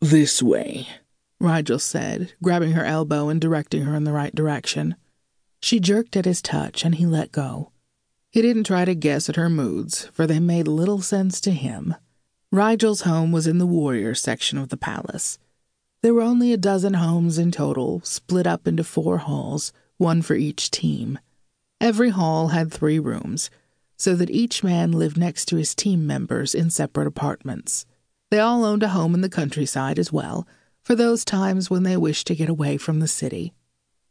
"This way," Rigel said, grabbing her elbow and directing her in the right direction. She jerked at his touch, and he let go. He didn't try to guess at her moods, for they made little sense to him. Rigel's home was in the warrior section of the palace. There were only a dozen homes in total, split up into 4 halls, one for each team. Every hall had 3 rooms, so that each man lived next to his team members in separate apartments. They all owned a home in the countryside as well, for those times when they wished to get away from the city.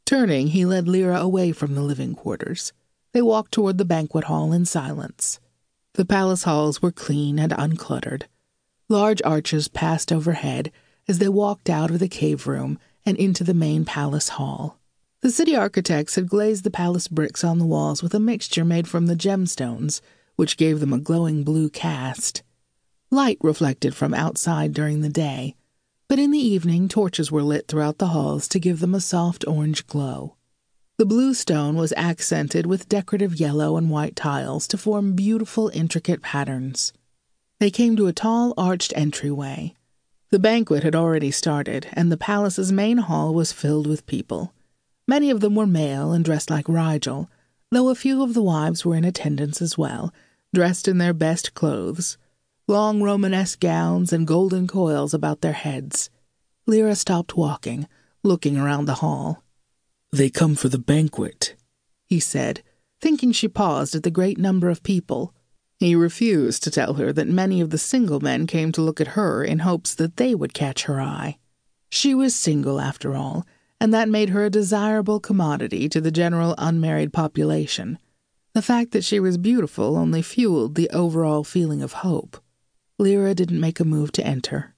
Turning, he led Lyra away from the living quarters. They walked toward the banquet hall in silence. The palace halls were clean and uncluttered. Large arches passed overhead as they walked out of the cave room and into the main palace hall. The city architects had glazed the palace bricks on the walls with a mixture made from the gemstones, which gave them a glowing blue cast. Light reflected from outside during the day, but in the evening torches were lit throughout the halls to give them a soft orange glow. The blue stone was accented with decorative yellow and white tiles to form beautiful, intricate patterns. They came to a tall, arched entryway. The banquet had already started, and the palace's main hall was filled with people. Many of them were male and dressed like Rigel, though a few of the wives were in attendance as well, dressed in their best clothes, long Romanesque gowns and golden coils about their heads. Lyra stopped walking, looking around the hall. "They come for the banquet," he said, thinking she paused at the great number of people. He refused to tell her that many of the single men came to look at her in hopes that they would catch her eye. She was single, after all, and that made her a desirable commodity to the general unmarried population. The fact that she was beautiful only fueled the overall feeling of hope. Lyra didn't make a move to enter.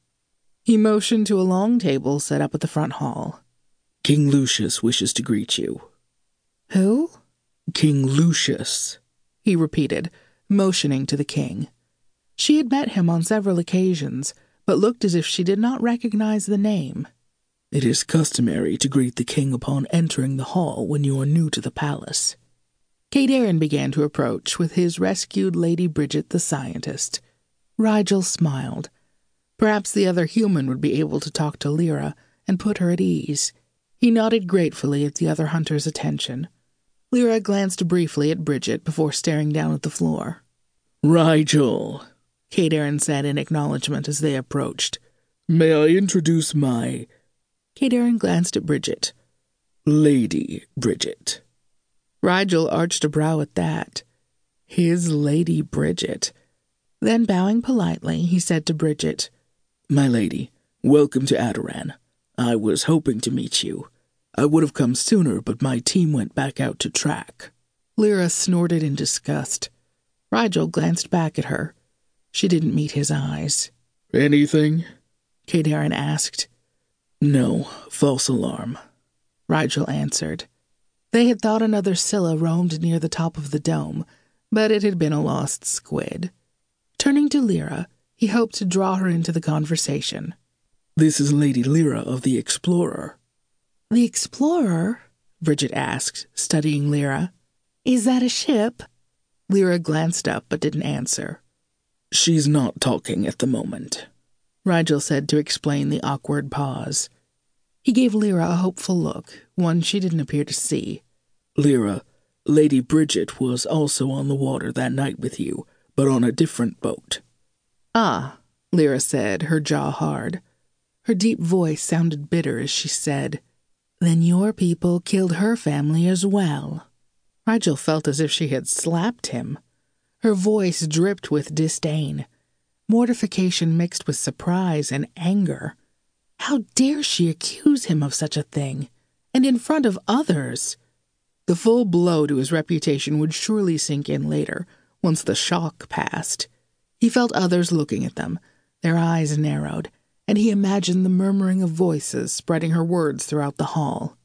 He motioned to a long table set up at the front hall. "King Lucius wishes to greet you." "Who?" "King Lucius," he repeated, motioning to the king. She had met him on several occasions, but looked as if she did not recognize the name. "It is customary to greet the king upon entering the hall when you are new to the palace." Kate Aaron began to approach with his rescued Lady Bridget the scientist. Rigel smiled. Perhaps the other human would be able to talk to Lyra and put her at ease. He nodded gratefully at the other hunter's attention. Lyra glanced briefly at Bridget before staring down at the floor. "Rigel," Cade Aaron said in acknowledgement as they approached. "May I introduce my—" Cade Aaron glanced at Bridget. "Lady Bridget." Rigel arched a brow at that. His Lady Bridget. Then, bowing politely, he said to Bridget, "My lady, welcome to Kedaran. I was hoping to meet you. I would have come sooner, but my team went back out to track." Lyra snorted in disgust. Rigel glanced back at her. She didn't meet his eyes. "Anything?" Cade Aaron asked. "No, false alarm," Rigel answered. They had thought another Scylla roamed near the top of the dome, but it had been a lost squid. Turning to Lyra, he hoped to draw her into the conversation. "This is Lady Lyra of the Explorer." "The Explorer?" Bridget asked, studying Lyra. "Is that a ship?" Lyra glanced up but didn't answer. "She's not talking at the moment," Rigel said to explain the awkward pause. He gave Lyra a hopeful look, one she didn't appear to see. "Lyra, Lady Bridget was also on the water that night with you, but on a different boat." "Ah," Lyra said, her jaw hard. Her deep voice sounded bitter as she said, "Then your people killed her family as well." Rigel felt as if she had slapped him. Her voice dripped with disdain, mortification mixed with surprise and anger. How dare she accuse him of such a thing, and in front of others? The full blow to his reputation would surely sink in later, once the shock passed. He felt others looking at them, their eyes narrowed, and he imagined the murmuring of voices spreading her words throughout the hall.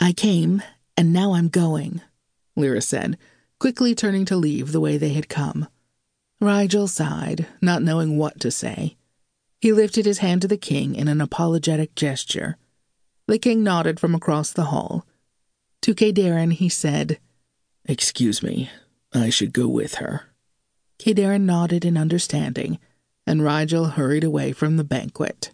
"I came, and now I'm going," Lyra said, quickly turning to leave the way they had come. Rigel sighed, not knowing what to say. He lifted his hand to the king in an apologetic gesture. The king nodded from across the hall. To Cade Aaron, he said, "Excuse me, I should go with her." Cade Aaron nodded in understanding, and Rigel hurried away from the banquet.